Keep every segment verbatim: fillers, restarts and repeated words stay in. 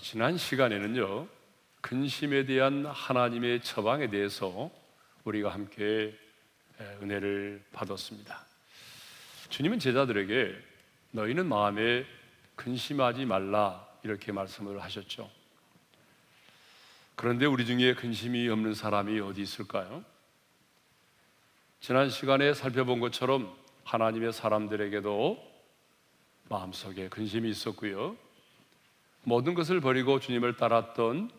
지난 시간에는요, 근심에 대한 하나님의 처방에 대해서 우리가 함께 은혜를 받았습니다. 주님은 제자들에게 너희는 마음에 근심하지 말라 이렇게 말씀을 하셨죠. 그런데 우리 중에 근심이 없는 사람이 어디 있을까요? 지난 시간에 살펴본 것처럼 하나님의 사람들에게도 마음속에 근심이 있었고요, 모든 것을 버리고 주님을 따랐던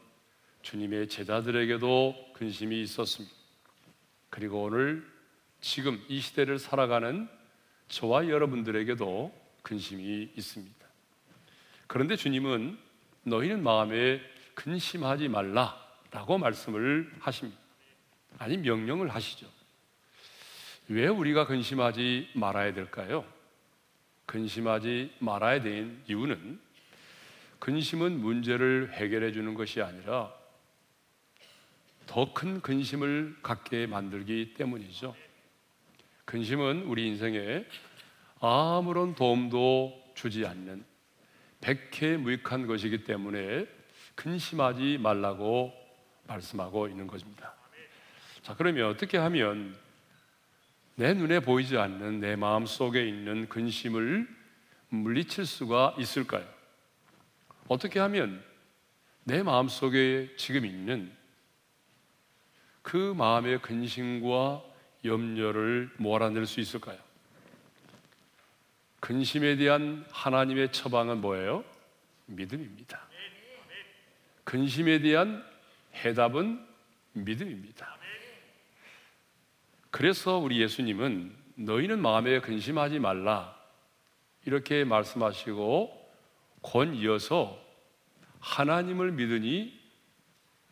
주님의 제자들에게도 근심이 있었습니다. 그리고 오늘 지금 이 시대를 살아가는 저와 여러분들에게도 근심이 있습니다. 그런데 주님은 너희는 마음에 근심하지 말라라고 말씀을 하십니다. 아니, 명령을 하시죠. 왜 우리가 근심하지 말아야 될까요? 근심하지 말아야 된 이유는 근심은 문제를 해결해 주는 것이 아니라 더 큰 근심을 갖게 만들기 때문이죠. 근심은 우리 인생에 아무런 도움도 주지 않는 백해무익한 것이기 때문에 근심하지 말라고 말씀하고 있는 것입니다. 자, 그러면 어떻게 하면 내 눈에 보이지 않는 내 마음 속에 있는 근심을 물리칠 수가 있을까요? 어떻게 하면 내 마음 속에 지금 있는 그 마음의 근심과 염려를 몰아낼 수 있을까요? 근심에 대한 하나님의 처방은 뭐예요? 믿음입니다. 근심에 대한 해답은 믿음입니다. 그래서 우리 예수님은 너희는 마음에 근심하지 말라 이렇게 말씀하시고 곧 이어서 하나님을 믿으니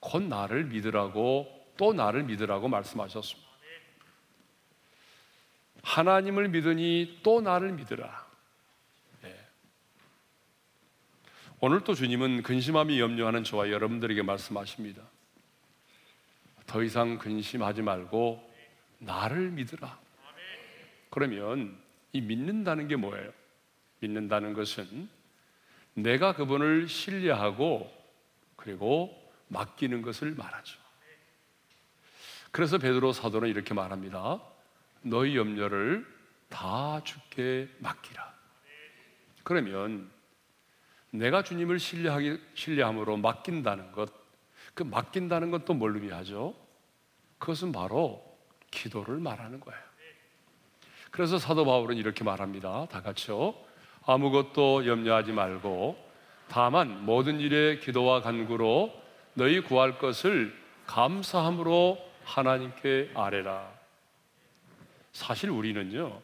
곧 나를 믿으라고, 또 나를 믿으라고 말씀하셨습니다. 하나님을 믿으니 또 나를 믿으라. 네. 오늘 또 주님은 근심함이 염려하는 저와 여러분들에게 말씀하십니다. 더 이상 근심하지 말고 나를 믿으라. 그러면 이 믿는다는 게 뭐예요? 믿는다는 것은 내가 그분을 신뢰하고 그리고 맡기는 것을 말하죠. 그래서 베드로 사도는 이렇게 말합니다. 너희 염려를 다 주께 맡기라. 그러면 내가 주님을 신뢰하기, 신뢰함으로 맡긴다는 것, 그 맡긴다는 것도 뭘 의미하죠? 그것은 바로 기도를 말하는 거예요. 그래서 사도 바울은 이렇게 말합니다. 다 같이요. 아무것도 염려하지 말고 다만 모든 일에 기도와 간구로 너희 구할 것을 감사함으로 하나님께 아뢰라. 사실 우리는요,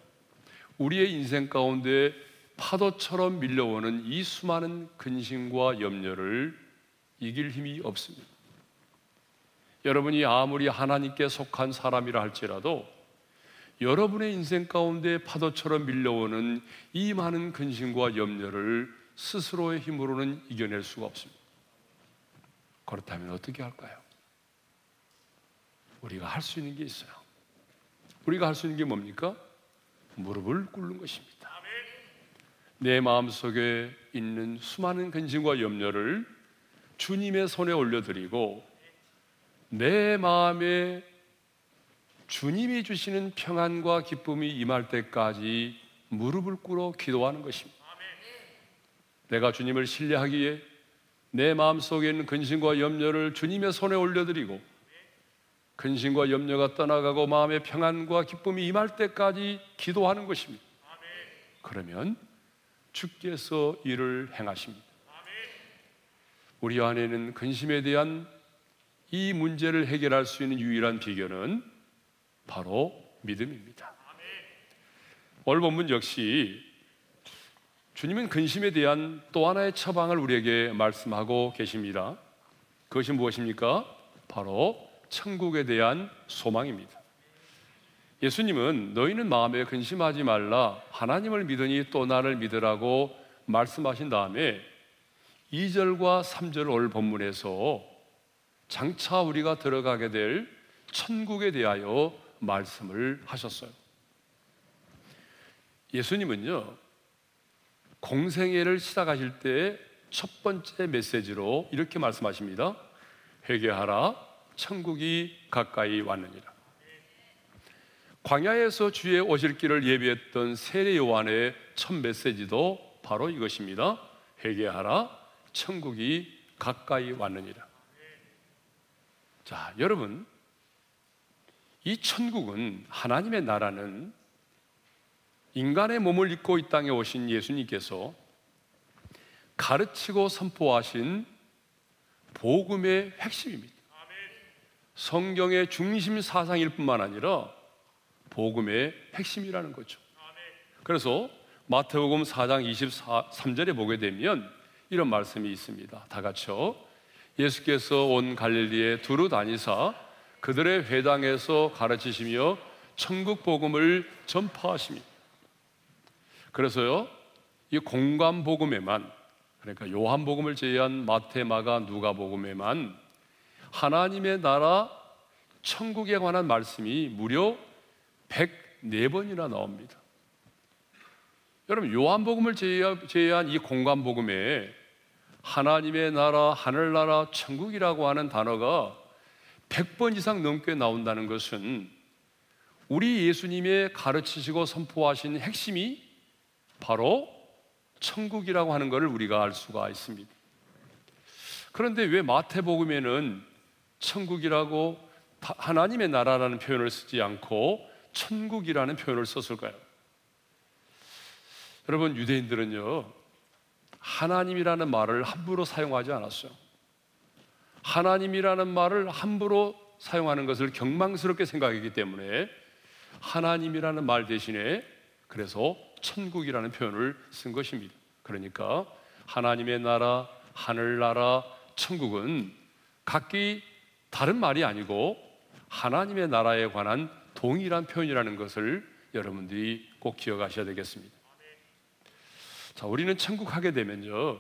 우리의 인생 가운데 파도처럼 밀려오는 이 수많은 근심과 염려를 이길 힘이 없습니다. 여러분이 아무리 하나님께 속한 사람이라 할지라도 여러분의 인생 가운데 파도처럼 밀려오는 이 많은 근심과 염려를 스스로의 힘으로는 이겨낼 수가 없습니다. 그렇다면 어떻게 할까요? 우리가 할 수 있는 게 있어요. 우리가 할 수 있는 게 뭡니까? 무릎을 꿇는 것입니다. 내 마음속에 있는 수많은 근심과 염려를 주님의 손에 올려드리고 내 마음에 주님이 주시는 평안과 기쁨이 임할 때까지 무릎을 꿇어 기도하는 것입니다. 내가 주님을 신뢰하기에 내 마음속에 있는 근심과 염려를 주님의 손에 올려드리고 근심과 염려가 떠나가고 마음의 평안과 기쁨이 임할 때까지 기도하는 것입니다. 그러면 주께서 일을 행하십니다. 우리 안에는 근심에 대한 이 문제를 해결할 수 있는 유일한 비결은 바로 믿음입니다. 오늘 본문 역시 주님은 근심에 대한 또 하나의 처방을 우리에게 말씀하고 계십니다. 그것이 무엇입니까? 바로 천국에 대한 소망입니다. 예수님은 너희는 마음에 근심하지 말라, 하나님을 믿으니 또 나를 믿으라고 말씀하신 다음에 이 절과 삼 절 올 본문에서 장차 우리가 들어가게 될 천국에 대하여 말씀을 하셨어요. 예수님은요, 공생애를 시작하실 때 첫 번째 메시지로 이렇게 말씀하십니다. 회개하라, 천국이 가까이 왔느니라. 광야에서 주의 오실 길을 예비했던 세례 요한의 첫 메시지도 바로 이것입니다. 회개하라, 천국이 가까이 왔느니라. 자, 여러분, 이 천국은, 하나님의 나라는 인간의 몸을 입고 이 땅에 오신 예수님께서 가르치고 선포하신 복음의 핵심입니다. 성경의 중심 사상일 뿐만 아니라 복음의 핵심이라는 거죠. 그래서 마태복음 사 장 이십삼 절에 보게 되면 이런 말씀이 있습니다. 다 같이요. 예수께서 온 갈릴리에 두루 다니사 그들의 회당에서 가르치시며 천국 복음을 전파하십니다. 그래서요, 이 공간 복음에만, 그러니까 요한복음을 제외한 마태, 마가, 누가 복음에만 하나님의 나라, 천국에 관한 말씀이 무려 백사 번이나 나옵니다. 여러분, 요한복음을 제외한 이 공간 복음에 하나님의 나라, 하늘나라, 천국이라고 하는 단어가 백 번 이상 넘게 나온다는 것은 우리 예수님의 가르치시고 선포하신 핵심이 바로 천국이라고 하는 것을 우리가 알 수가 있습니다. 그런데 왜 마태복음에는 천국이라고, 하나님의 나라라는 표현을 쓰지 않고 천국이라는 표현을 썼을까요? 여러분, 유대인들은요, 하나님이라는 말을 함부로 사용하지 않았어요. 하나님이라는 말을 함부로 사용하는 것을 경망스럽게 생각했기 때문에 하나님이라는 말 대신에, 그래서 천국이라는 표현을 쓴 것입니다. 그러니까 하나님의 나라, 하늘나라, 천국은 각기 다른 말이 아니고 하나님의 나라에 관한 동일한 표현이라는 것을 여러분들이 꼭 기억하셔야 되겠습니다. 자, 우리는 천국 하게 되면요,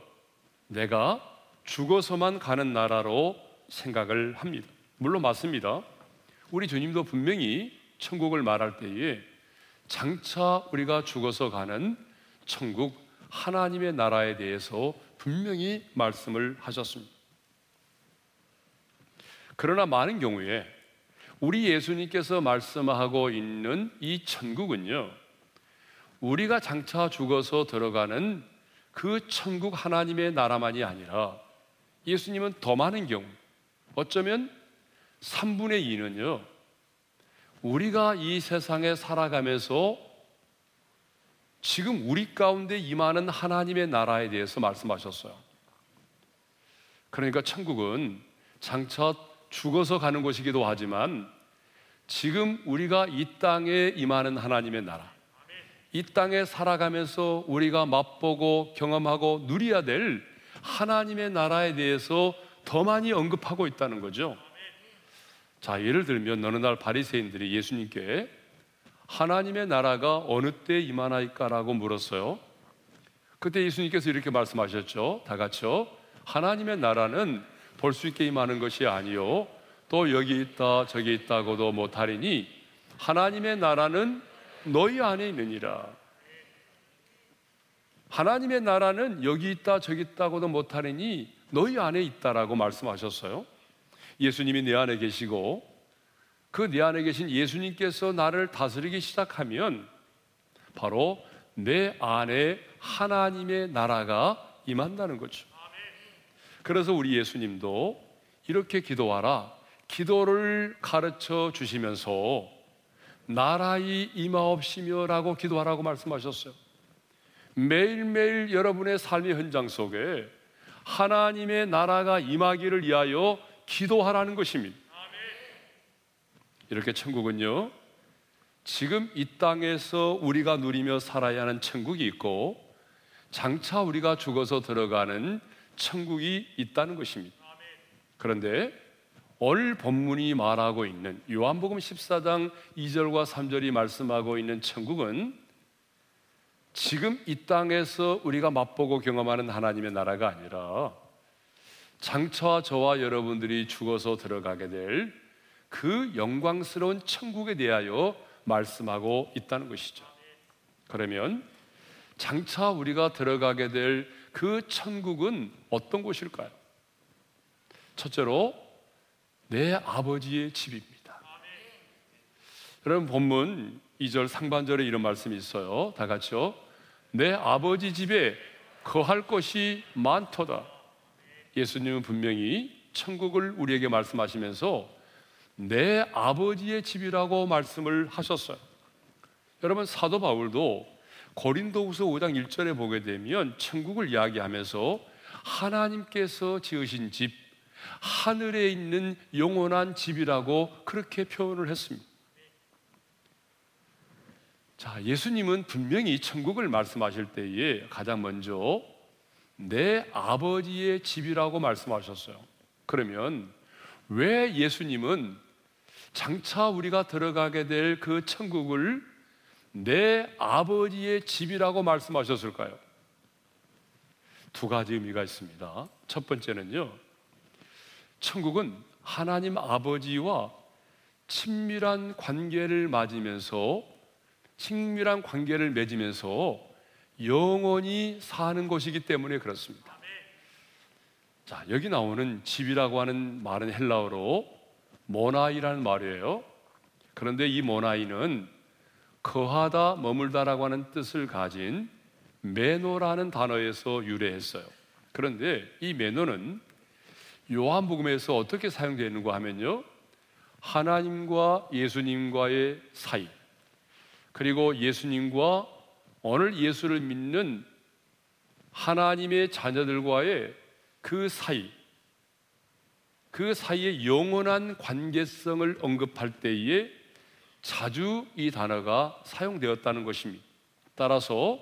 내가 죽어서만 가는 나라로 생각을 합니다. 물론 맞습니다. 우리 주님도 분명히 천국을 말할 때에 장차 우리가 죽어서 가는 천국, 하나님의 나라에 대해서 분명히 말씀을 하셨습니다. 그러나 많은 경우에 우리 예수님께서 말씀하고 있는 이 천국은요, 우리가 장차 죽어서 들어가는 그 천국, 하나님의 나라만이 아니라 예수님은 더 많은 경우, 어쩌면 삼분의 이는요 우리가 이 세상에 살아가면서 지금 우리 가운데 임하는 하나님의 나라에 대해서 말씀하셨어요. 그러니까 천국은 장차 죽어서 가는 곳이기도 하지만 지금 우리가 이 땅에 임하는 하나님의 나라, 이 땅에 살아가면서 우리가 맛보고 경험하고 누려야 될 하나님의 나라에 대해서 더 많이 언급하고 있다는 거죠. 자, 예를 들면 어느 날 바리새인들이 예수님께 하나님의 나라가 어느 때 임하나이까라고 물었어요. 그때 예수님께서 이렇게 말씀하셨죠. 다 같이요. 하나님의 나라는 볼 수 있게 임하는 것이 아니요, 또 여기 있다 저기 있다고도 못하리니 하나님의 나라는 너희 안에 있느니라. 하나님의 나라는 여기 있다 저기 있다고도 못하리니 너희 안에 있다라고 말씀하셨어요. 예수님이 내 안에 계시고 그 내 안에 계신 예수님께서 나를 다스리기 시작하면 바로 내 안에 하나님의 나라가 임한다는 거죠. 그래서 우리 예수님도 이렇게 기도하라, 기도를 가르쳐 주시면서 나라의 임하옵시며 라고 기도하라고 말씀하셨어요. 매일매일 여러분의 삶의 현장 속에 하나님의 나라가 임하기를 위하여 기도하라는 것입니다. 이렇게 천국은요, 지금 이 땅에서 우리가 누리며 살아야 하는 천국이 있고 장차 우리가 죽어서 들어가는 천국이 있다는 것입니다. 그런데 오늘 본문이 말하고 있는 요한복음 십사 장 이 절과 삼 절이 말씀하고 있는 천국은 지금 이 땅에서 우리가 맛보고 경험하는 하나님의 나라가 아니라 장차 저와 여러분들이 죽어서 들어가게 될 그 영광스러운 천국에 대하여 말씀하고 있다는 것이죠. 그러면 장차 우리가 들어가게 될 그 천국은 어떤 곳일까요? 첫째로 내 아버지의 집입니다. 여러분 본문 이 절 상반절에 이런 말씀이 있어요. 다 같이요. 내 아버지 집에 거할 것이 많도다. 예수님은 분명히 천국을 우리에게 말씀하시면서 내 아버지의 집이라고 말씀을 하셨어요. 여러분 사도 바울도 고린도후서 오 장 일 절에 보게 되면 천국을 이야기하면서 하나님께서 지으신 집, 하늘에 있는 영원한 집이라고 그렇게 표현을 했습니다. 자, 예수님은 분명히 천국을 말씀하실 때에 가장 먼저 내 아버지의 집이라고 말씀하셨어요. 그러면 왜 예수님은 장차 우리가 들어가게 될 그 천국을 내 아버지의 집이라고 말씀하셨을까요? 두 가지 의미가 있습니다. 첫 번째는요, 천국은 하나님 아버지와 친밀한 관계를 맺으면서 친밀한 관계를 맺으면서 영원히 사는 곳이기 때문에 그렇습니다. 자, 여기 나오는 집이라고 하는 말은 헬라어로 모나이라는 말이에요. 그런데 이 모나이는 거하다, 머물다라고 하는 뜻을 가진 메노라는 단어에서 유래했어요. 그런데 이 메노는 요한복음에서 어떻게 사용되는가 하면요, 하나님과 예수님과의 사이, 그리고 예수님과 오늘 예수를 믿는 하나님의 자녀들과의 그 사이, 그 사이의 영원한 관계성을 언급할 때에 자주 이 단어가 사용되었다는 것입니다. 따라서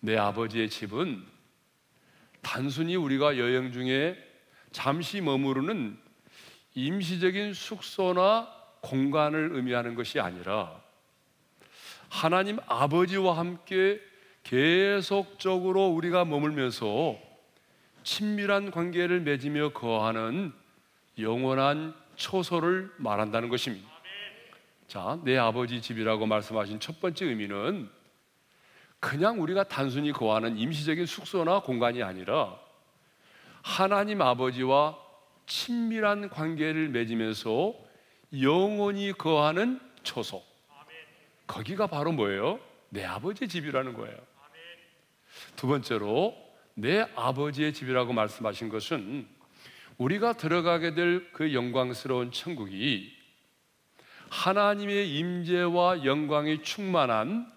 내 아버지의 집은 단순히 우리가 여행 중에 잠시 머무르는 임시적인 숙소나 공간을 의미하는 것이 아니라 하나님 아버지와 함께 계속적으로 우리가 머물면서 친밀한 관계를 맺으며 거하는 영원한 초소를 말한다는 것입니다. 자, 내 아버지 집이라고 말씀하신 첫 번째 의미는 그냥 우리가 단순히 거하는 임시적인 숙소나 공간이 아니라 하나님 아버지와 친밀한 관계를 맺으면서 영원히 거하는 초소. 거기가 바로 뭐예요? 내 아버지의 집이라는 거예요. 두 번째로 내 아버지의 집이라고 말씀하신 것은 우리가 들어가게 될 그 영광스러운 천국이 하나님의 임재와 영광이 충만한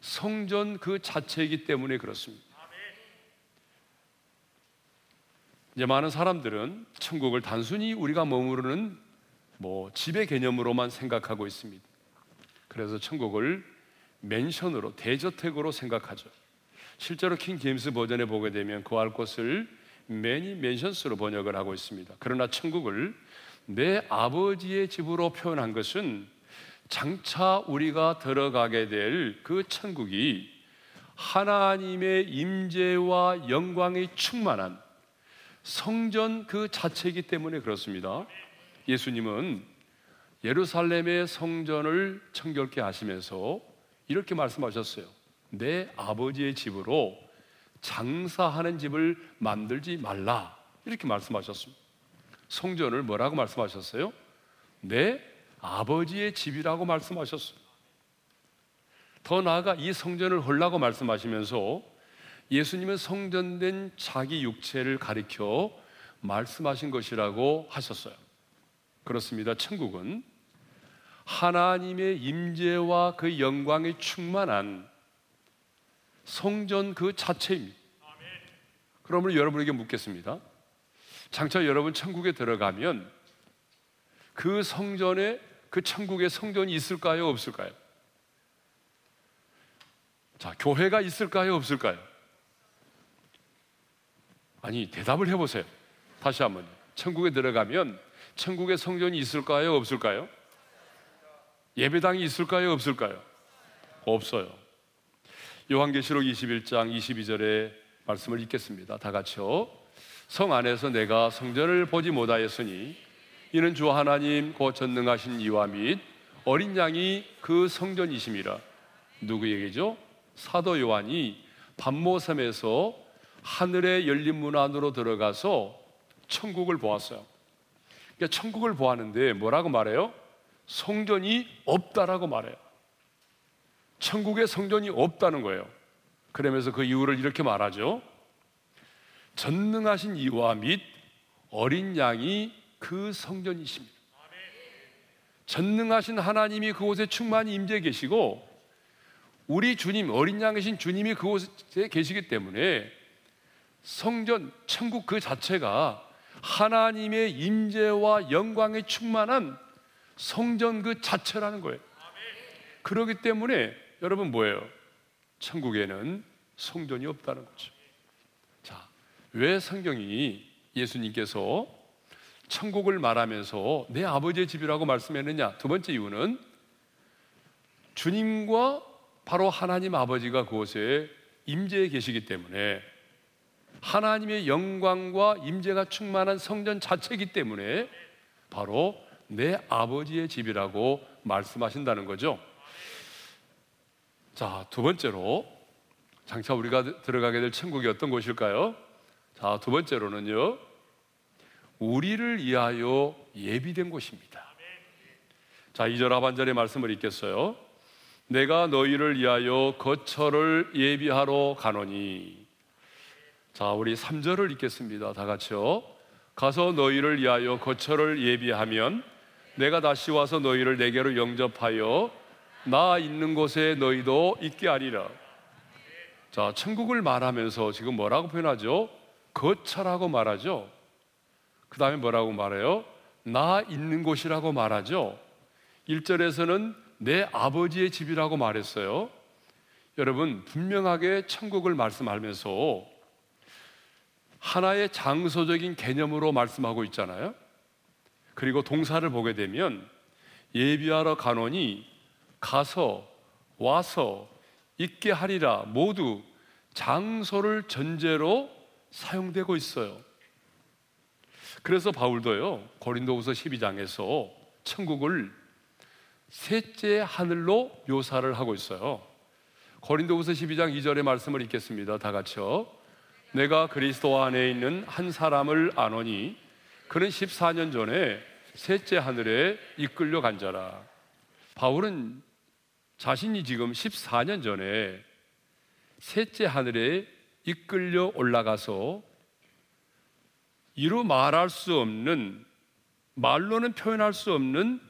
성전 그 자체이기 때문에 그렇습니다. 이제 많은 사람들은 천국을 단순히 우리가 머무르는 뭐 집의 개념으로만 생각하고 있습니다. 그래서 천국을 맨션으로, 대저택으로 생각하죠. 실제로 킹 제임스 버전에 보게 되면 거할 곳을 매니 맨션스로 번역을 하고 있습니다. 그러나 천국을 내 아버지의 집으로 표현한 것은 장차 우리가 들어가게 될 그 천국이 하나님의 임재와 영광이 충만한 성전 그 자체이기 때문에 그렇습니다. 예수님은 예루살렘의 성전을 정결케 하시면서 이렇게 말씀하셨어요. 내 아버지의 집으로 장사하는 집을 만들지 말라, 이렇게 말씀하셨습니다. 성전을 뭐라고 말씀하셨어요? 내 아버지의 집이라고 말씀하셨어요. 더 나아가 이 성전을 헐라고 말씀하시면서 예수님은 성전된 자기 육체를 가리켜 말씀하신 것이라고 하셨어요. 그렇습니다. 천국은 하나님의 임재와 그 영광이 충만한 성전 그 자체입니다. 그러므로 여러분에게 묻겠습니다. 장차 여러분 천국에 들어가면 그 성전에, 그 천국의 성전이 있을까요? 없을까요? 자, 교회가 있을까요? 없을까요? 아니, 대답을 해보세요. 다시 한번. 천국에 들어가면 천국의 성전이 있을까요? 없을까요? 예배당이 있을까요? 없을까요? 없어요. 요한계시록 이십일 장 이십이 절의 말씀을 읽겠습니다. 다 같이요. 성 안에서 내가 성전을 보지 못하였으니 이는 주 하나님 곧 전능하신 이와 및 어린 양이 그 성전이심이라. 누구에게죠? 사도 요한이 밤모섬에서 하늘의 열린 문 안으로 들어가서 천국을 보았어요. 그러니까 천국을 보았는데 뭐라고 말해요? 성전이 없다라고 말해요. 천국에 성전이 없다는 거예요. 그러면서 그 이유를 이렇게 말하죠. 전능하신 이와 및 어린 양이 그 성전이십니다. 전능하신 하나님이 그곳에 충만히 임재 계시고 우리 주님, 어린 양이신 주님이 그곳에 계시기 때문에 성전, 천국 그 자체가 하나님의 임재와 영광에 충만한 성전 그 자체라는 거예요. 그렇기 때문에 여러분 뭐예요? 천국에는 성전이 없다는 거죠. 자, 왜 성경이 예수님께서 천국을 말하면서 내 아버지의 집이라고 말씀했느냐? 두 번째 이유는 주님과 바로 하나님 아버지가 그곳에 임재해 계시기 때문에 하나님의 영광과 임재가 충만한 성전 자체이기 때문에 바로 내 아버지의 집이라고 말씀하신다는 거죠. 자, 두 번째로 장차 우리가 들어가게 될 천국이 어떤 곳일까요? 자, 두 번째로는요, 우리를 위하여 예비된 곳입니다. 자, 이 절 하반절의 말씀을 읽겠어요. 내가 너희를 위하여 거처를 예비하러 가노니. 자, 우리 삼 절을 읽겠습니다. 다 같이요. 가서 너희를 위하여 거처를 예비하면 내가 다시 와서 너희를 내게로 영접하여 나 있는 곳에 너희도 있게 하리라. 자, 천국을 말하면서 지금 뭐라고 표현하죠? 거처라고 말하죠. 그 다음에 뭐라고 말해요? 나 있는 곳이라고 말하죠. 일 절에서는 내 아버지의 집이라고 말했어요. 여러분, 분명하게 천국을 말씀하면서 하나의 장소적인 개념으로 말씀하고 있잖아요. 그리고 동사를 보게 되면 예비하러 가노니, 가서, 와서, 있게 하리라 모두 장소를 전제로 사용되고 있어요. 그래서 바울도요, 고린도후서 십이 장에서 천국을 셋째 하늘로 묘사를 하고 있어요. 고린도후서 십이 장 이 절의 말씀을 읽겠습니다. 다 같이요. 내가 그리스도 안에 있는 한 사람을 아노니 그는 십사 년 전에 셋째 하늘에 이끌려 간 자라. 바울은 자신이 지금 십사 년 전에 셋째 하늘에 이끌려 올라가서 이루 말할 수 없는, 말로는 표현할 수 없는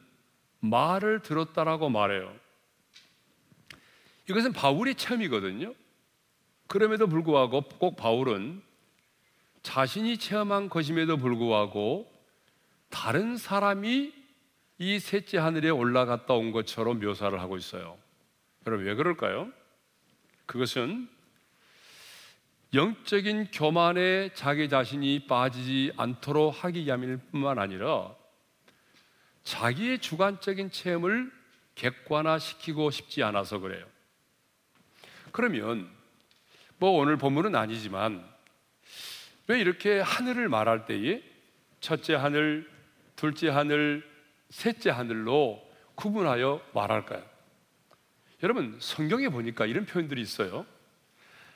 말을 들었다라고 말해요. 이것은 바울의 체험이거든요. 그럼에도 불구하고 꼭 바울은 자신이 체험한 것임에도 불구하고 다른 사람이 이 셋째 하늘에 올라갔다 온 것처럼 묘사를 하고 있어요. 여러분, 왜 그럴까요? 그것은 영적인 교만에 자기 자신이 빠지지 않도록 하기 위함일 뿐만 아니라 자기의 주관적인 체험을 객관화시키고 싶지 않아서 그래요. 그러면 뭐 오늘 본문은 아니지만 왜 이렇게 하늘을 말할 때에 첫째 하늘, 둘째 하늘, 셋째 하늘로 구분하여 말할까요? 여러분, 성경에 보니까 이런 표현들이 있어요.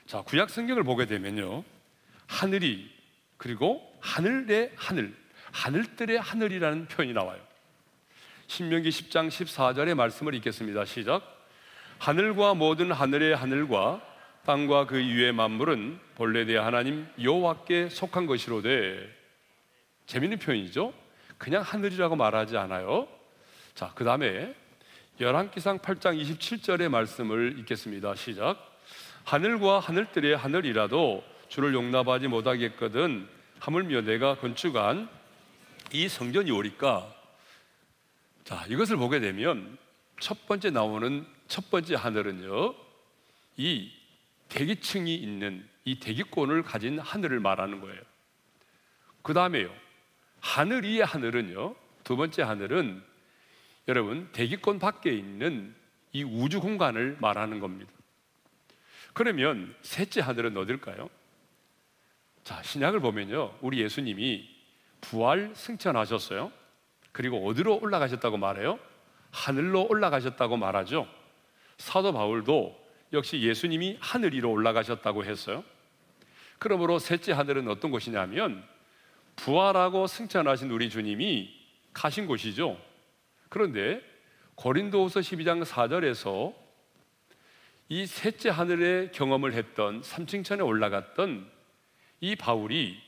자, 구약 성경을 보게 되면요, 하늘이, 그리고 하늘의 하늘, 하늘들의 하늘이라는 표현이 나와요. 신명기 십 장 십사 절의 말씀을 읽겠습니다. 시작. 하늘과 모든 하늘의 하늘과 땅과 그 위의 만물은 본래 내 하나님 여호와께 속한 것이로되. 재미있는 표현이죠. 그냥 하늘이라고 말하지 않아요. 자, 그 다음에 열왕기상 팔 장 이십칠 절의 말씀을 읽겠습니다. 시작. 하늘과 하늘들의 하늘이라도 주를 용납하지 못하겠거든 하물며 내가 건축한 이 성전이 오리까. 자, 이것을 보게 되면 첫 번째 나오는 첫 번째 하늘은요, 이 대기층이 있는 이 대기권을 가진 하늘을 말하는 거예요. 그 다음에요, 하늘 위의 하늘은요, 두 번째 하늘은 여러분 대기권 밖에 있는 이 우주 공간을 말하는 겁니다. 그러면 셋째 하늘은 어딜까요? 자, 신약을 보면요, 우리 예수님이 부활 승천하셨어요. 그리고 어디로 올라가셨다고 말해요? 하늘로 올라가셨다고 말하죠. 사도 바울도 역시 예수님이 하늘 위로 올라가셨다고 했어요. 그러므로 셋째 하늘은 어떤 곳이냐면 부활하고 승천하신 우리 주님이 가신 곳이죠. 그런데 고린도후서 십이 장 사 절에서 이 셋째 하늘의 경험을 했던 삼층천에 올라갔던 이 바울이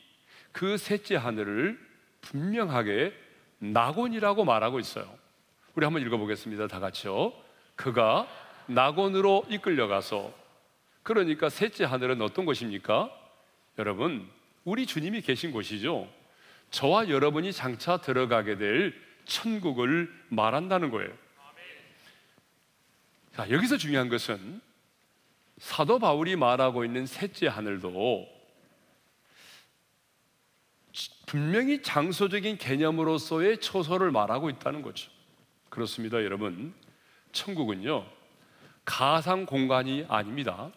그 셋째 하늘을 분명하게 낙원이라고 말하고 있어요. 우리 한번 읽어보겠습니다. 다 같이요. 그가 낙원으로 이끌려가서. 그러니까 셋째 하늘은 어떤 곳입니까? 여러분, 우리 주님이 계신 곳이죠. 저와 여러분이 장차 들어가게 될 천국을 말한다는 거예요. 자, 여기서 중요한 것은 사도 바울이 말하고 있는 셋째 하늘도 분명히 장소적인 개념으로서의 초소를 말하고 있다는 거죠. 그렇습니다, 여러분. 천국은요, 가상 공간이 아닙니다.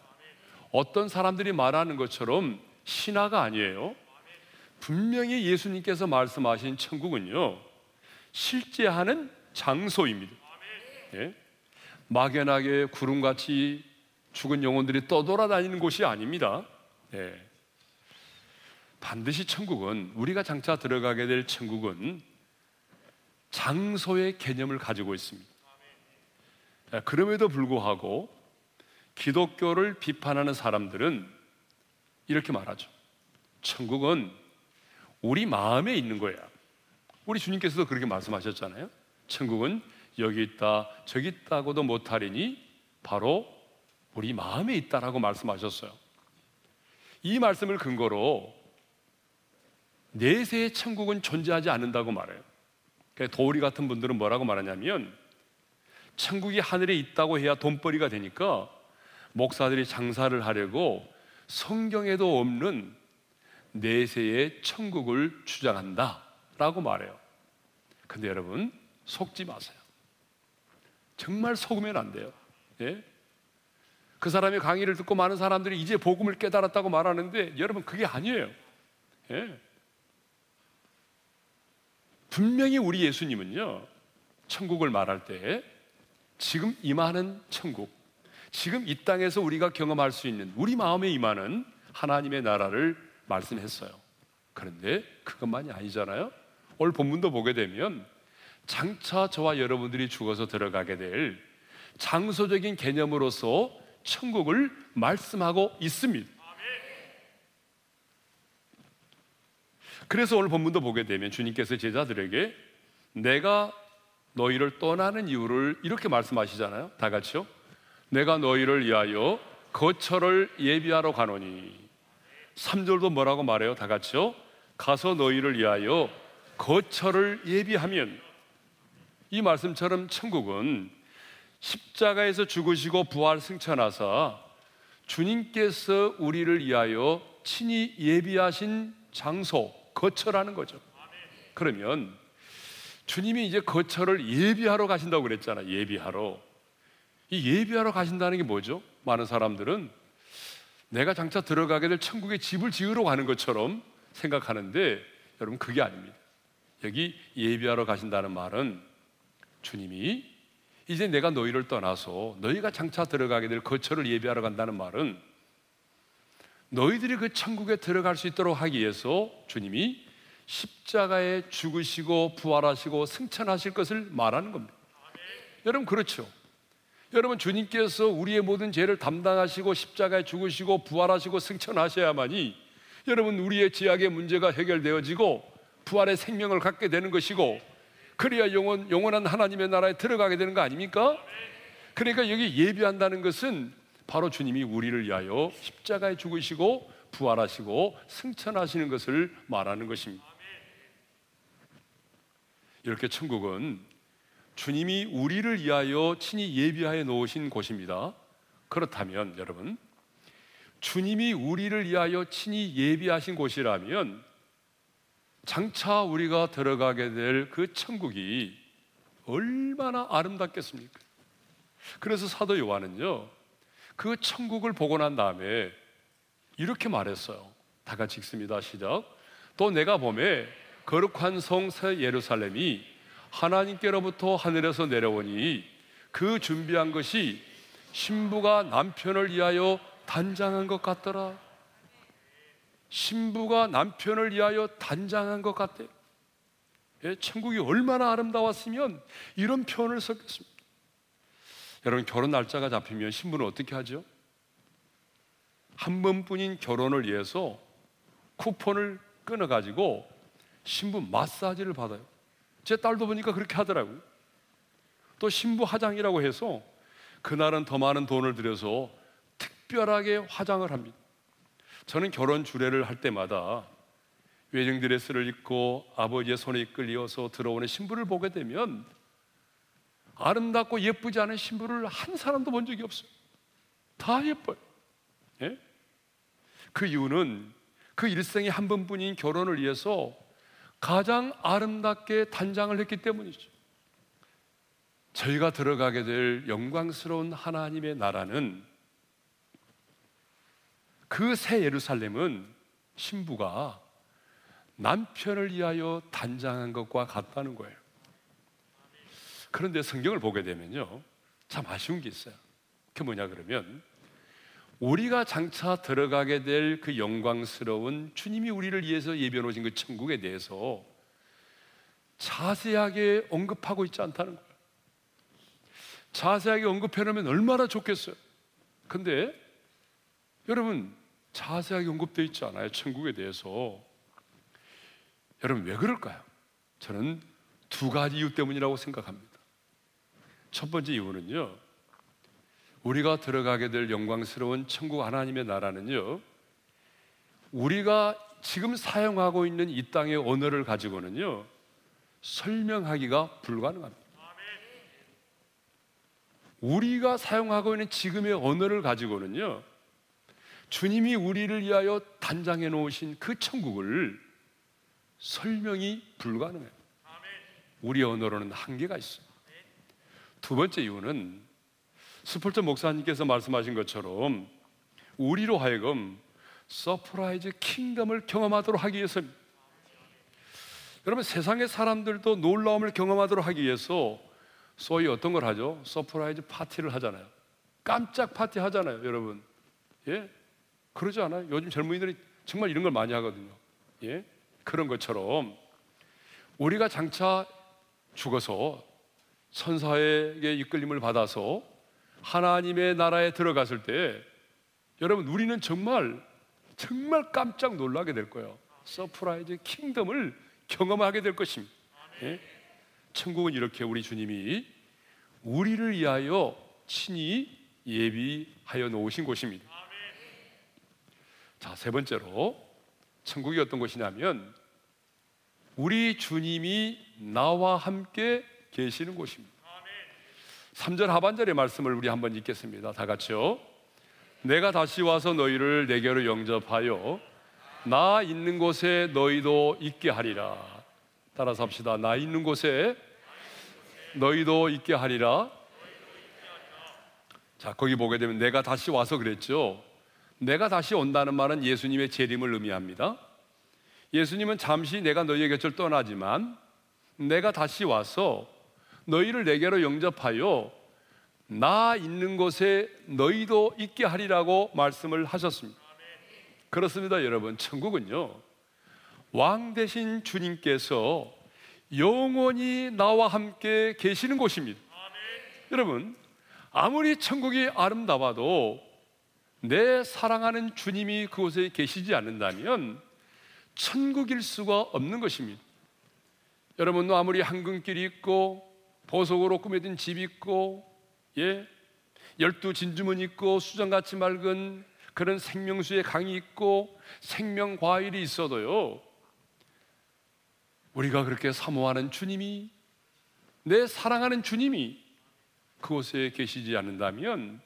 어떤 사람들이 말하는 것처럼 신화가 아니에요. 분명히 예수님께서 말씀하신 천국은요, 실제하는 장소입니다. 예? 막연하게 구름같이 죽은 영혼들이 떠돌아다니는 곳이 아닙니다. 예. 반드시 천국은, 우리가 장차 들어가게 될 천국은 장소의 개념을 가지고 있습니다. 예, 그럼에도 불구하고 기독교를 비판하는 사람들은 이렇게 말하죠. 천국은 우리 마음에 있는 거야. 우리 주님께서도 그렇게 말씀하셨잖아요. 천국은 여기 있다 저기 있다고도 못하리니 바로 우리 마음에 있다라고 말씀하셨어요. 이 말씀을 근거로 내세의 천국은 존재하지 않는다고 말해요. 그러니까 도우리 같은 분들은 뭐라고 말하냐면, 천국이 하늘에 있다고 해야 돈벌이가 되니까 목사들이 장사를 하려고 성경에도 없는 내세의 천국을 주장한다 라고 말해요. 근데 여러분, 속지 마세요. 정말 속으면 안 돼요. 예? 그 사람의 강의를 듣고 많은 사람들이 이제 복음을 깨달았다고 말하는데, 여러분, 그게 아니에요. 예? 분명히 우리 예수님은요, 천국을 말할 때 지금 임하는 천국, 지금 이 땅에서 우리가 경험할 수 있는, 우리 마음에 임하는 하나님의 나라를 말씀했어요. 그런데 그것만이 아니잖아요. 오늘 본문도 보게 되면 장차 저와 여러분들이 죽어서 들어가게 될 장소적인 개념으로서 천국을 말씀하고 있습니다. 그래서 오늘 본문도 보게 되면 주님께서 제자들에게 내가 너희를 떠나는 이유를 이렇게 말씀하시잖아요. 다 같이요. 내가 너희를 위하여 거처를 예비하러 가노니. 삼 절도 뭐라고 말해요? 다 같이요. 가서 너희를 위하여 거처를 예비하면. 이 말씀처럼 천국은 십자가에서 죽으시고 부활 승천하사 주님께서 우리를 위하여 친히 예비하신 장소, 거처라는 거죠. 그러면 주님이 이제 거처를 예비하러 가신다고 그랬잖아요. 예비하러. 이 예비하러 가신다는 게 뭐죠? 많은 사람들은 내가 장차 들어가게 될 천국의 집을 지으러 가는 것처럼 생각하는데, 여러분, 그게 아닙니다. 여기 예비하러 가신다는 말은 주님이 이제 내가 너희를 떠나서 너희가 장차 들어가게 될 거처를 예비하러 간다는 말은, 너희들이 그 천국에 들어갈 수 있도록 하기 위해서 주님이 십자가에 죽으시고 부활하시고 승천하실 것을 말하는 겁니다. 여러분, 그렇죠? 여러분, 주님께서 우리의 모든 죄를 담당하시고 십자가에 죽으시고 부활하시고 승천하셔야만이 여러분 우리의 죄악의 문제가 해결되어지고 부활의 생명을 갖게 되는 것이고, 그래야 영원, 영원한 하나님의 나라에 들어가게 되는 거 아닙니까? 그러니까 여기 예비한다는 것은 바로 주님이 우리를 위하여 십자가에 죽으시고 부활하시고 승천하시는 것을 말하는 것입니다. 이렇게 천국은 주님이 우리를 위하여 친히 예비하여 놓으신 곳입니다. 그렇다면 여러분, 주님이 우리를 위하여 친히 예비하신 곳이라면 장차 우리가 들어가게 될 그 천국이 얼마나 아름답겠습니까? 그래서 사도 요한은요, 그 천국을 보고 난 다음에 이렇게 말했어요. 다 같이 읽습니다. 시작. 또 내가 보매 거룩한 성 새 예루살렘이 하나님께로부터 하늘에서 내려오니 그 준비한 것이 신부가 남편을 위하여 단장한 것 같더라. 신부가 남편을 위하여 단장한 것 같아요. 예, 천국이 얼마나 아름다웠으면 이런 표현을 썼겠습니다. 여러분, 결혼 날짜가 잡히면 신부는 어떻게 하죠? 한 번뿐인 결혼을 위해서 쿠폰을 끊어가지고 신부 마사지를 받아요. 제 딸도 보니까 그렇게 하더라고요. 또 신부 화장이라고 해서 그날은 더 많은 돈을 들여서 특별하게 화장을 합니다. 저는 결혼 주례를 할 때마다 웨딩 드레스를 입고 아버지의 손에 이끌려서 들어오는 신부를 보게 되면 아름답고 예쁘지 않은 신부를 한 사람도 본 적이 없어요. 다 예뻐요. 예? 그 이유는 그 일생에 한 번뿐인 결혼을 위해서 가장 아름답게 단장을 했기 때문이죠. 저희가 들어가게 될 영광스러운 하나님의 나라는, 그 새 예루살렘은 신부가 남편을 위하여 단장한 것과 같다는 거예요. 그런데 성경을 보게 되면요, 참 아쉬운 게 있어요. 그게 뭐냐 그러면, 우리가 장차 들어가게 될 그 영광스러운 주님이 우리를 위해서 예비해 오신 그 천국에 대해서 자세하게 언급하고 있지 않다는 거예요. 자세하게 언급해 놓으면 얼마나 좋겠어요. 근데 여러분, 자세하게 언급되어 있지 않아요, 천국에 대해서. 여러분, 왜 그럴까요? 저는 두 가지 이유 때문이라고 생각합니다. 첫 번째 이유는요, 우리가 들어가게 될 영광스러운 천국 하나님의 나라는요, 우리가 지금 사용하고 있는 이 땅의 언어를 가지고는요 설명하기가 불가능합니다. 우리가 사용하고 있는 지금의 언어를 가지고는요 주님이 우리를 위하여 단장해 놓으신 그 천국을 설명이 불가능해요. 우리 언어로는 한계가 있어요. 두 번째 이유는 스폴전 목사님께서 말씀하신 것처럼 우리로 하여금 서프라이즈 킹덤을 경험하도록 하기 위해서입니다. 여러분, 세상의 사람들도 놀라움을 경험하도록 하기 위해서 소위 어떤 걸 하죠? 서프라이즈 파티를 하잖아요. 깜짝 파티 하잖아요, 여러분. 예? 그러지 않아요? 요즘 젊은이들이 정말 이런 걸 많이 하거든요. 예? 그런 것처럼 우리가 장차 죽어서 천사에게 이끌림을 받아서 하나님의 나라에 들어갔을 때 여러분, 우리는 정말 정말 깜짝 놀라게 될 거예요. 서프라이즈 킹덤을 경험하게 될 것입니다. 예? 천국은 이렇게 우리 주님이 우리를 위하여 친히 예비하여 놓으신 곳입니다. 자, 세 번째로 천국이 어떤 곳이냐면 우리 주님이 나와 함께 계시는 곳입니다. 삼 절 하반절의 말씀을 우리 한번 읽겠습니다. 다 같이요. 내가 다시 와서 너희를 내게로 영접하여 나 있는 곳에 너희도 있게 하리라. 따라서 합시다. 나 있는 곳에 너희도 있게 하리라. 자, 거기 보게 되면 내가 다시 와서 그랬죠. 내가 다시 온다는 말은 예수님의 재림을 의미합니다. 예수님은 잠시 내가 너희의 곁을 떠나지만 내가 다시 와서 너희를 내게로 영접하여 나 있는 곳에 너희도 있게 하리라고 말씀을 하셨습니다. 그렇습니다, 여러분. 천국은요, 왕 되신 주님께서 영원히 나와 함께 계시는 곳입니다. 여러분, 아무리 천국이 아름다워도 내 사랑하는 주님이 그곳에 계시지 않는다면 천국일 수가 없는 것입니다. 여러분, 아무리 황금길이 있고 보석으로 꾸며진 집이 있고, 예, 열두 진주문 있고 수정같이 맑은 그런 생명수의 강이 있고 생명과일이 있어도요, 우리가 그렇게 사모하는 주님이, 내 사랑하는 주님이 그곳에 계시지 않는다면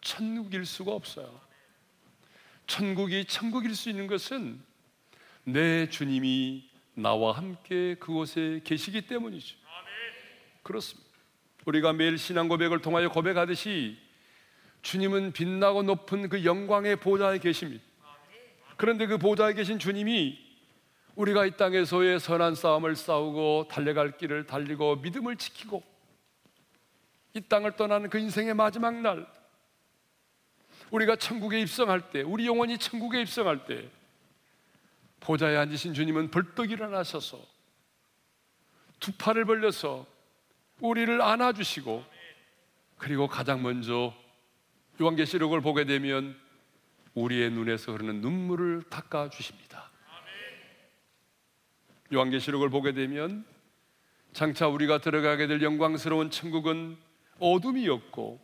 천국일 수가 없어요. 천국이 천국일 수 있는 것은 내 주님이 나와 함께 그곳에 계시기 때문이죠. 그렇습니다. 우리가 매일 신앙 고백을 통하여 고백하듯이 주님은 빛나고 높은 그 영광의 보좌에 계십니다. 그런데 그 보좌에 계신 주님이 우리가 이 땅에서의 선한 싸움을 싸우고 달려갈 길을 달리고 믿음을 지키고 이 땅을 떠나는 그 인생의 마지막 날, 우리가 천국에 입성할 때, 우리 영혼이 천국에 입성할 때 보좌에 앉으신 주님은 벌떡 일어나셔서 두 팔을 벌려서 우리를 안아주시고, 그리고 가장 먼저 요한계시록을 보게 되면 우리의 눈에서 흐르는 눈물을 닦아주십니다. 요한계시록을 보게 되면 장차 우리가 들어가게 될 영광스러운 천국은 어둠이 없고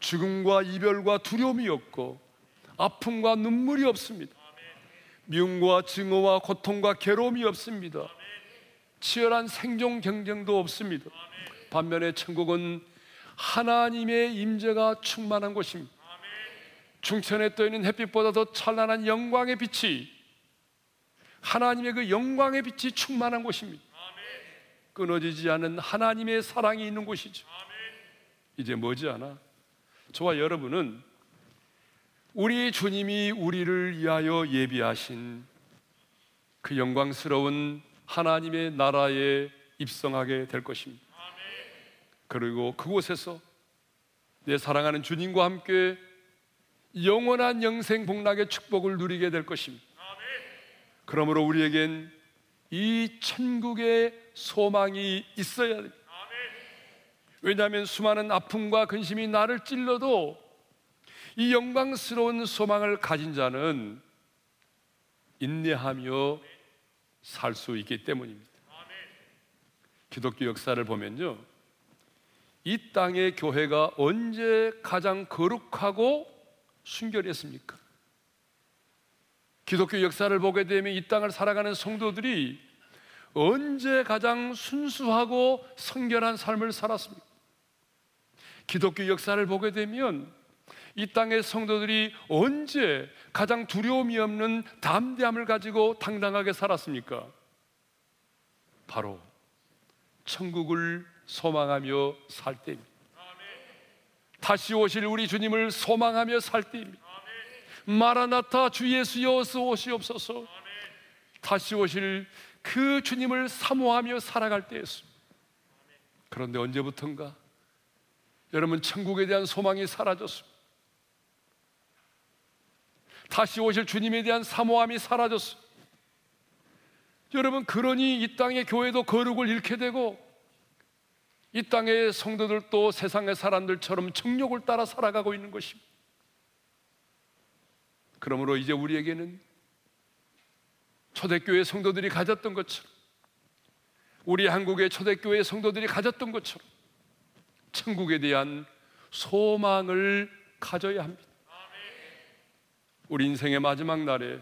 죽음과 이별과 두려움이 없고 아픔과 눈물이 없습니다. 미움과 증오와 고통과 괴로움이 없습니다. 치열한 생존 경쟁도 없습니다. 반면에 천국은 하나님의 임재가 충만한 곳입니다. 중천에 떠있는 햇빛보다 더 찬란한 영광의 빛이, 하나님의 그 영광의 빛이 충만한 곳입니다. 끊어지지 않은 하나님의 사랑이 있는 곳이죠. 이제 머지않아 저와 여러분은 우리 주님이 우리를 위하여 예비하신 그 영광스러운 하나님의 나라에 입성하게 될 것입니다. 그리고 그곳에서 내 사랑하는 주님과 함께 영원한 영생 복락의 축복을 누리게 될 것입니다. 그러므로 우리에겐 이 천국의 소망이 있어야 됩니다. 왜냐하면 수많은 아픔과 근심이 나를 찔러도 이 영광스러운 소망을 가진 자는 인내하며 살 수 있기 때문입니다. 기독교 역사를 보면요, 이 땅의 교회가 언제 가장 거룩하고 순결했습니까? 기독교 역사를 보게 되면 이 땅을 살아가는 성도들이 언제 가장 순수하고 성결한 삶을 살았습니까? 기독교 역사를 보게 되면 이 땅의 성도들이 언제 가장 두려움이 없는 담대함을 가지고 당당하게 살았습니까? 바로 천국을 소망하며 살 때입니다. 다시 오실 우리 주님을 소망하며 살 때입니다. 마라나타, 주 예수여 어서 오시옵소서. 다시 오실 그 주님을 사모하며 살아갈 때였습니다. 그런데 언제부턴가 여러분, 천국에 대한 소망이 사라졌습니다. 다시 오실 주님에 대한 사모함이 사라졌습니다. 여러분, 그러니 이 땅의 교회도 거룩을 잃게 되고 이 땅의 성도들도 세상의 사람들처럼 정욕을 따라 살아가고 있는 것입니다. 그러므로 이제 우리에게는 초대교회 성도들이 가졌던 것처럼, 우리 한국의 초대교회 성도들이 가졌던 것처럼 천국에 대한 소망을 가져야 합니다. 우리 인생의 마지막 날에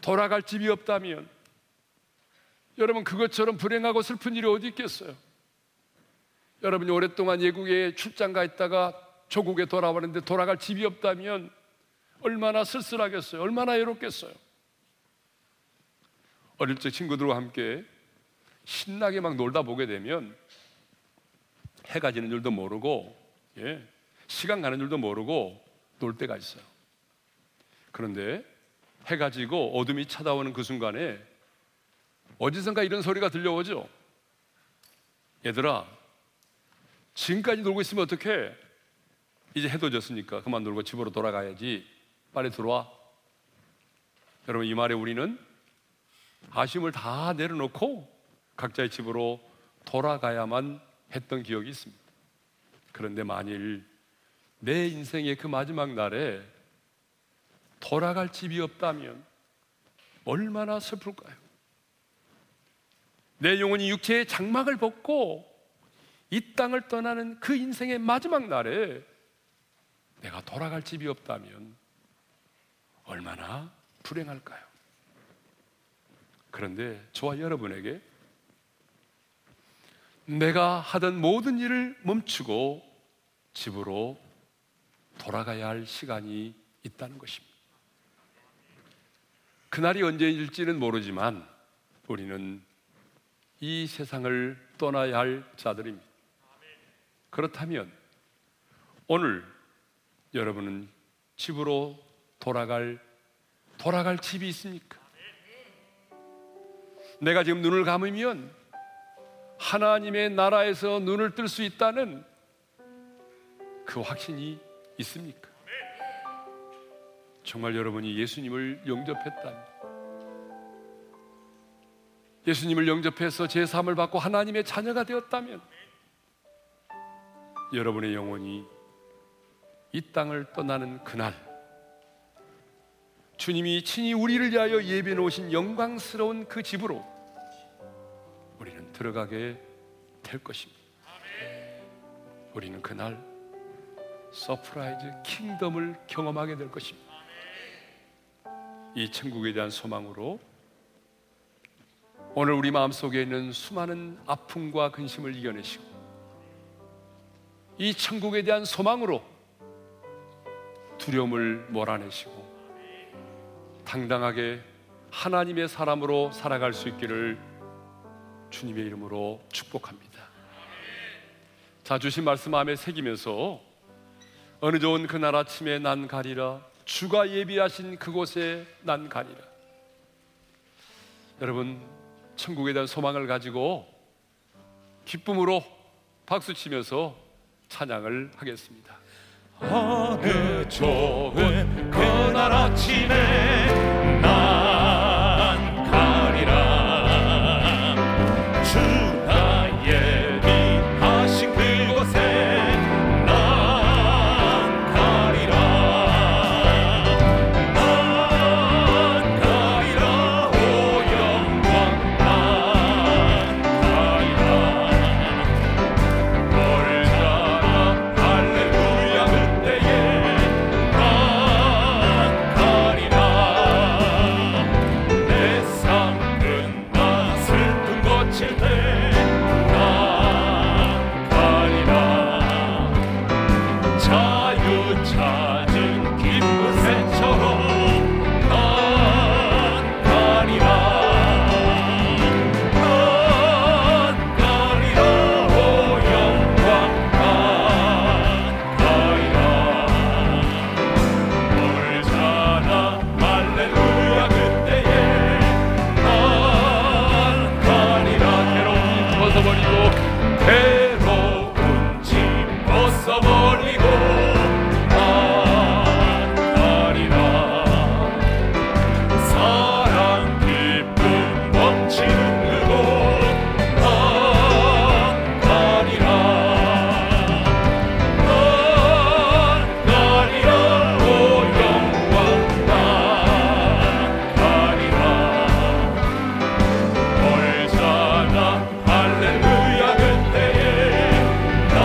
돌아갈 집이 없다면 여러분, 그것처럼 불행하고 슬픈 일이 어디 있겠어요? 여러분이 오랫동안 외국에 출장 가 있다가 조국에 돌아왔는데 돌아갈 집이 없다면 얼마나 쓸쓸하겠어요? 얼마나 외롭겠어요? 어릴 적 친구들과 함께 신나게 막 놀다 보게 되면 해가 지는 줄도 모르고, 예, 시간 가는 줄도 모르고 놀 때가 있어요. 그런데 해가 지고 어둠이 찾아오는 그 순간에 어디선가 이런 소리가 들려오죠. 얘들아, 지금까지 놀고 있으면 어떡해? 이제 해도 졌으니까 그만 놀고 집으로 돌아가야지. 빨리 들어와. 여러분, 이 말에 우리는 아쉬움을 다 내려놓고 각자의 집으로 돌아가야만 했던 기억이 있습니다. 그런데 만일 내 인생의 그 마지막 날에 돌아갈 집이 없다면 얼마나 슬플까요? 내 영혼이 육체의 장막을 벗고 이 땅을 떠나는 그 인생의 마지막 날에 내가 돌아갈 집이 없다면 얼마나 불행할까요? 그런데 저와 여러분에게 내가 하던 모든 일을 멈추고 집으로 돌아가야 할 시간이 있다는 것입니다. 그날이 언제일지는 모르지만 우리는 이 세상을 떠나야 할 자들입니다. 그렇다면 오늘 여러분은 집으로 돌아갈 돌아갈 집이 있습니까? 내가 지금 눈을 감으면 하나님의 나라에서 눈을 뜰 수 있다는 그 확신이 있습니까? 정말 여러분이 예수님을 영접했다면, 예수님을 영접해서 제사함을 받고 하나님의 자녀가 되었다면 여러분의 영혼이 이 땅을 떠나는 그날 주님이 친히 우리를 위하여 예비해 놓으신 영광스러운 그 집으로 우리는 들어가게 될 것입니다. 우리는 그날 서프라이즈 킹덤을 경험하게 될 것입니다. 이 천국에 대한 소망으로 오늘 우리 마음속에 있는 수많은 아픔과 근심을 이겨내시고 이 천국에 대한 소망으로 두려움을 몰아내시고 당당하게 하나님의 사람으로 살아갈 수 있기를 주님의 이름으로 축복합니다. 자, 주신 말씀 마음에 새기면서 어느 좋은 그날 아침에 난 가리라 주가 예비하신 그곳에 난 가리라. 여러분, 천국에 대한 소망을 가지고 기쁨으로 박수치면서 찬양을 하겠습니다. 어느 좋은 그날 아침에 난 가리라 주가 예비하신 그곳에 난 가리라 난 가리라 오 영광 난 가리라 멀다라 할렐루야 그때에 난 가리라 내 삶은 나 슬픔 거칠 때난 가리라 자유 찾은 기쁜 새처럼 난 가리라 난 가리라 오 영광 난 가리라 울자라 할렐루야 그때에 난 가리라 벗어버리고 괴로운 짐 벗어버리고 난 가리라 사랑 기쁨 넘치는 그곳 난 가리라 난 가리라 오 영광 난 가리라 멀잖아 할렐루야 그때에 난 가리라.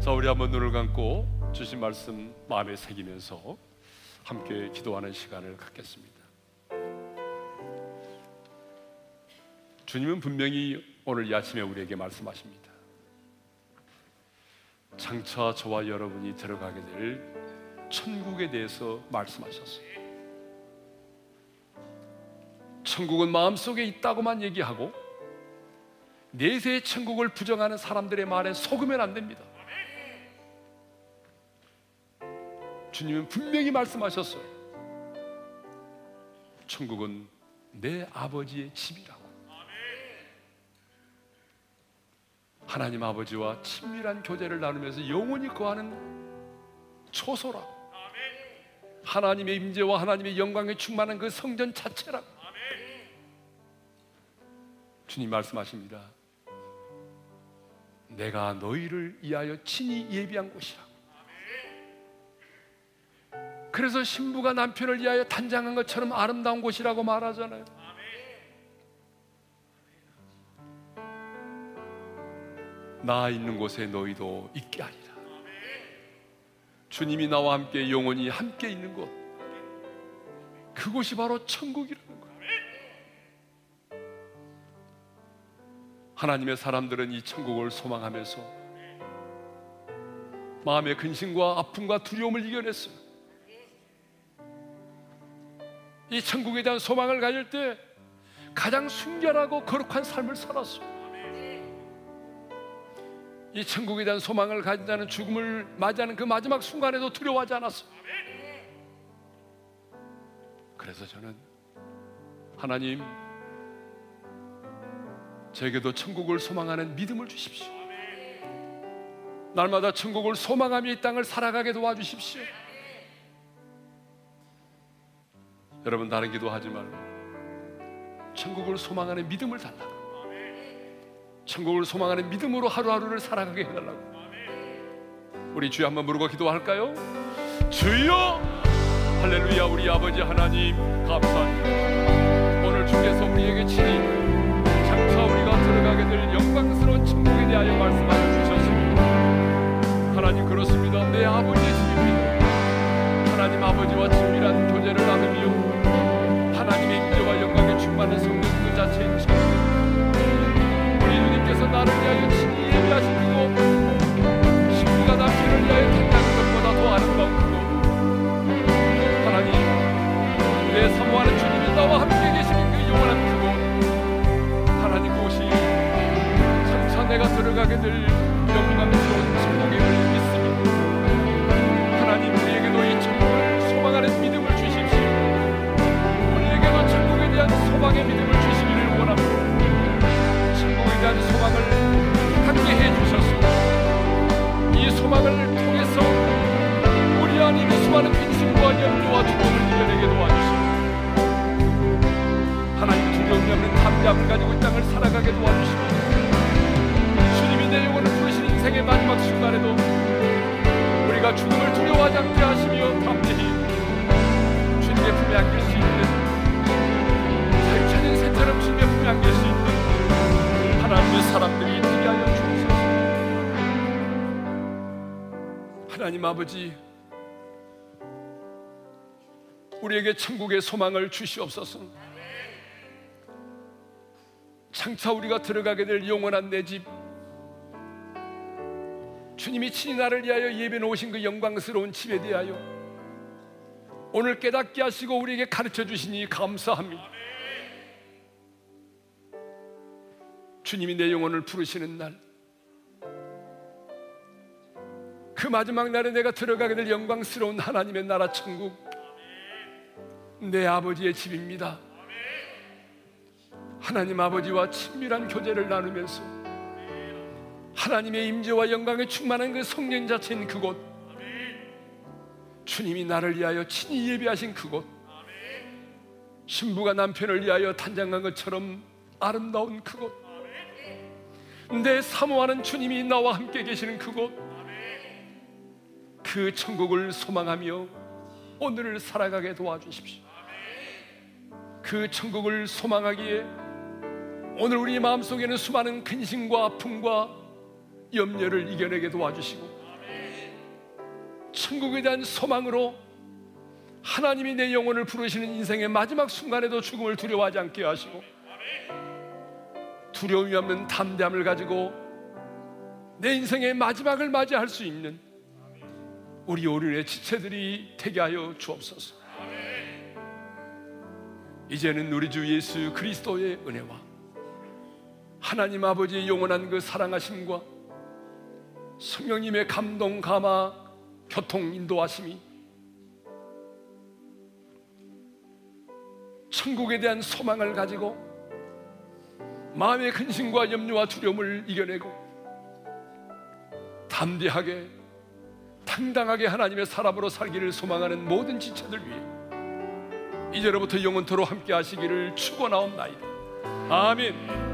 자, 우리 한번 눈을 감고 주신 말씀 마음에 새기면서 함께 기도하는 시간을 갖겠습니다. 주님은 분명히 오늘 이 아침에 우리에게 말씀하십니다. 장차 저와 여러분이 들어가게 될 천국에 대해서 말씀하셨어요. 천국은 마음속에 있다고만 얘기하고 내세의 천국을 부정하는 사람들의 말에 속으면 안 됩니다. 주님은 분명히 말씀하셨어요. 천국은 내 아버지의 집이라고. 하나님 아버지와 친밀한 교제를 나누면서 영원히 거하는 초소라고. 하나님의 임재와 하나님의 영광에 충만한 그 성전 자체라고 주님 말씀하십니다. 내가 너희를 위하여 친히 예비한 곳이라고. 그래서 신부가 남편을 위하여 단장한 것처럼 아름다운 곳이라고 말하잖아요. 나 있는 곳에 너희도 있게 하리라. 주님이 나와 함께 영원히 함께 있는 곳, 그곳이 바로 천국이라는 거예요. 하나님의 사람들은 이 천국을 소망하면서 마음의 근심과 아픔과 두려움을 이겨냈어요. 이 천국에 대한 소망을 가질 때 가장 순결하고 거룩한 삶을 살았어요. 이 천국에 대한 소망을 가진 자는 죽음을 맞이하는 그 마지막 순간에도 두려워하지 않았어요. 그래서 저는 하나님, 제게도 천국을 소망하는 믿음을 주십시오. 날마다 천국을 소망하며 이 땅을 살아가게 도와주십시오. 여러분 다른 기도하지 말고 천국을 소망하는 믿음을 달라고, 천국을 소망하는 믿음으로 하루하루를 살아가게 해달라고. 우리 주여 한번 부르고 기도할까요? 주여! 할렐루야. 우리 아버지 하나님 감사합니다. 오늘 주께서 우리에게 친히 장차 우리가 들어가게 될 영광스러운 천국에 대하여 말씀하여 주셨습니다. 하나님 그렇습니다. 내 아버지의 집입니다. 하나님 아버지와 친밀한 교제를 나누며 하나님의 인격과 영광에 충만한 성령 그 자체인 천국입니다. 우리 주님께서 나를 위하여 친히 예비하시고 우리가 나 피를 위하여 탄다는 것보다 더 아름다운 그곳, 하나님 내 사모하는 주님이 나와 함께 계시는 그 영원한 그곳, 하나님 그곳이 장차 내가 들어가게 될 영광스러운 천국임을 믿습니다. 하나님 우리에게도 이 천국을 소망하는 믿음을 주십시오. 우리에게도 천국에 대한 소망의 믿음을 주시기를 원합니다. 천국에 대한 소망을 갖게 해주셨습니다. 이 소망을 통해서 우리 안에 수많은 빈틈과 염려와 두려움을 이겨내게 도와주시고 하나님 두려움이 없는 담대함을 가지고 이 땅을 살아가게 도와주시고 주님이 내 영혼을 부르신 인생의 마지막 순간에도 우리가 죽음을 두려워하지 않게 하시며 담대히 주님의 품에 안길 수 있는 잘 찾은 새처럼 주님의 품에 안길 수 있는 하나님의 사람들이 되게 하여 주옵소서. 하나님 아버지 우리에게 천국의 소망을 주시옵소서. 장차 우리가 들어가게 될 영원한 내 집, 주님이 친히 나를 위하여 예배 놓으신 그 영광스러운 집에 대하여 오늘 깨닫게 하시고 우리에게 가르쳐 주시니 감사합니다. 주님이 내 영혼을 부르시는 날, 그 마지막 날에 내가 들어가게 될 영광스러운 하나님의 나라 천국, 내 아버지의 집입니다. 하나님 아버지와 친밀한 교제를 나누면서 하나님의 임재와 영광에 충만한 그 성령 자체인 그곳, 주님이 나를 위하여 친히 예비하신 그곳, 신부가 남편을 위하여 단장한 것처럼 아름다운 그곳, 내 사모하는 주님이 나와 함께 계시는 그곳, 그 천국을 소망하며 오늘을 살아가게 도와주십시오. 그 천국을 소망하기에 오늘 우리 마음속에는 수많은 근심과 아픔과 염려를 이겨내게 도와주시고 천국에 대한 소망으로 하나님이 내 영혼을 부르시는 인생의 마지막 순간에도 죽음을 두려워하지 않게 하시고 두려움이 없는 담대함을 가지고 내 인생의 마지막을 맞이할 수 있는 우리 오륜의 지체들이 되게 하여 주옵소서. 이제는 우리 주 예수 그리스도의 은혜와 하나님 아버지의 영원한 그 사랑하심과 성령님의 감동, 감화, 교통, 인도하심이 천국에 대한 소망을 가지고 마음의 근심과 염려와 두려움을 이겨내고 담대하게 당당하게 하나님의 사람으로 살기를 소망하는 모든 지체들 위해 이제로부터 영원토로 함께 하시기를 축원하옵나이다. 아멘.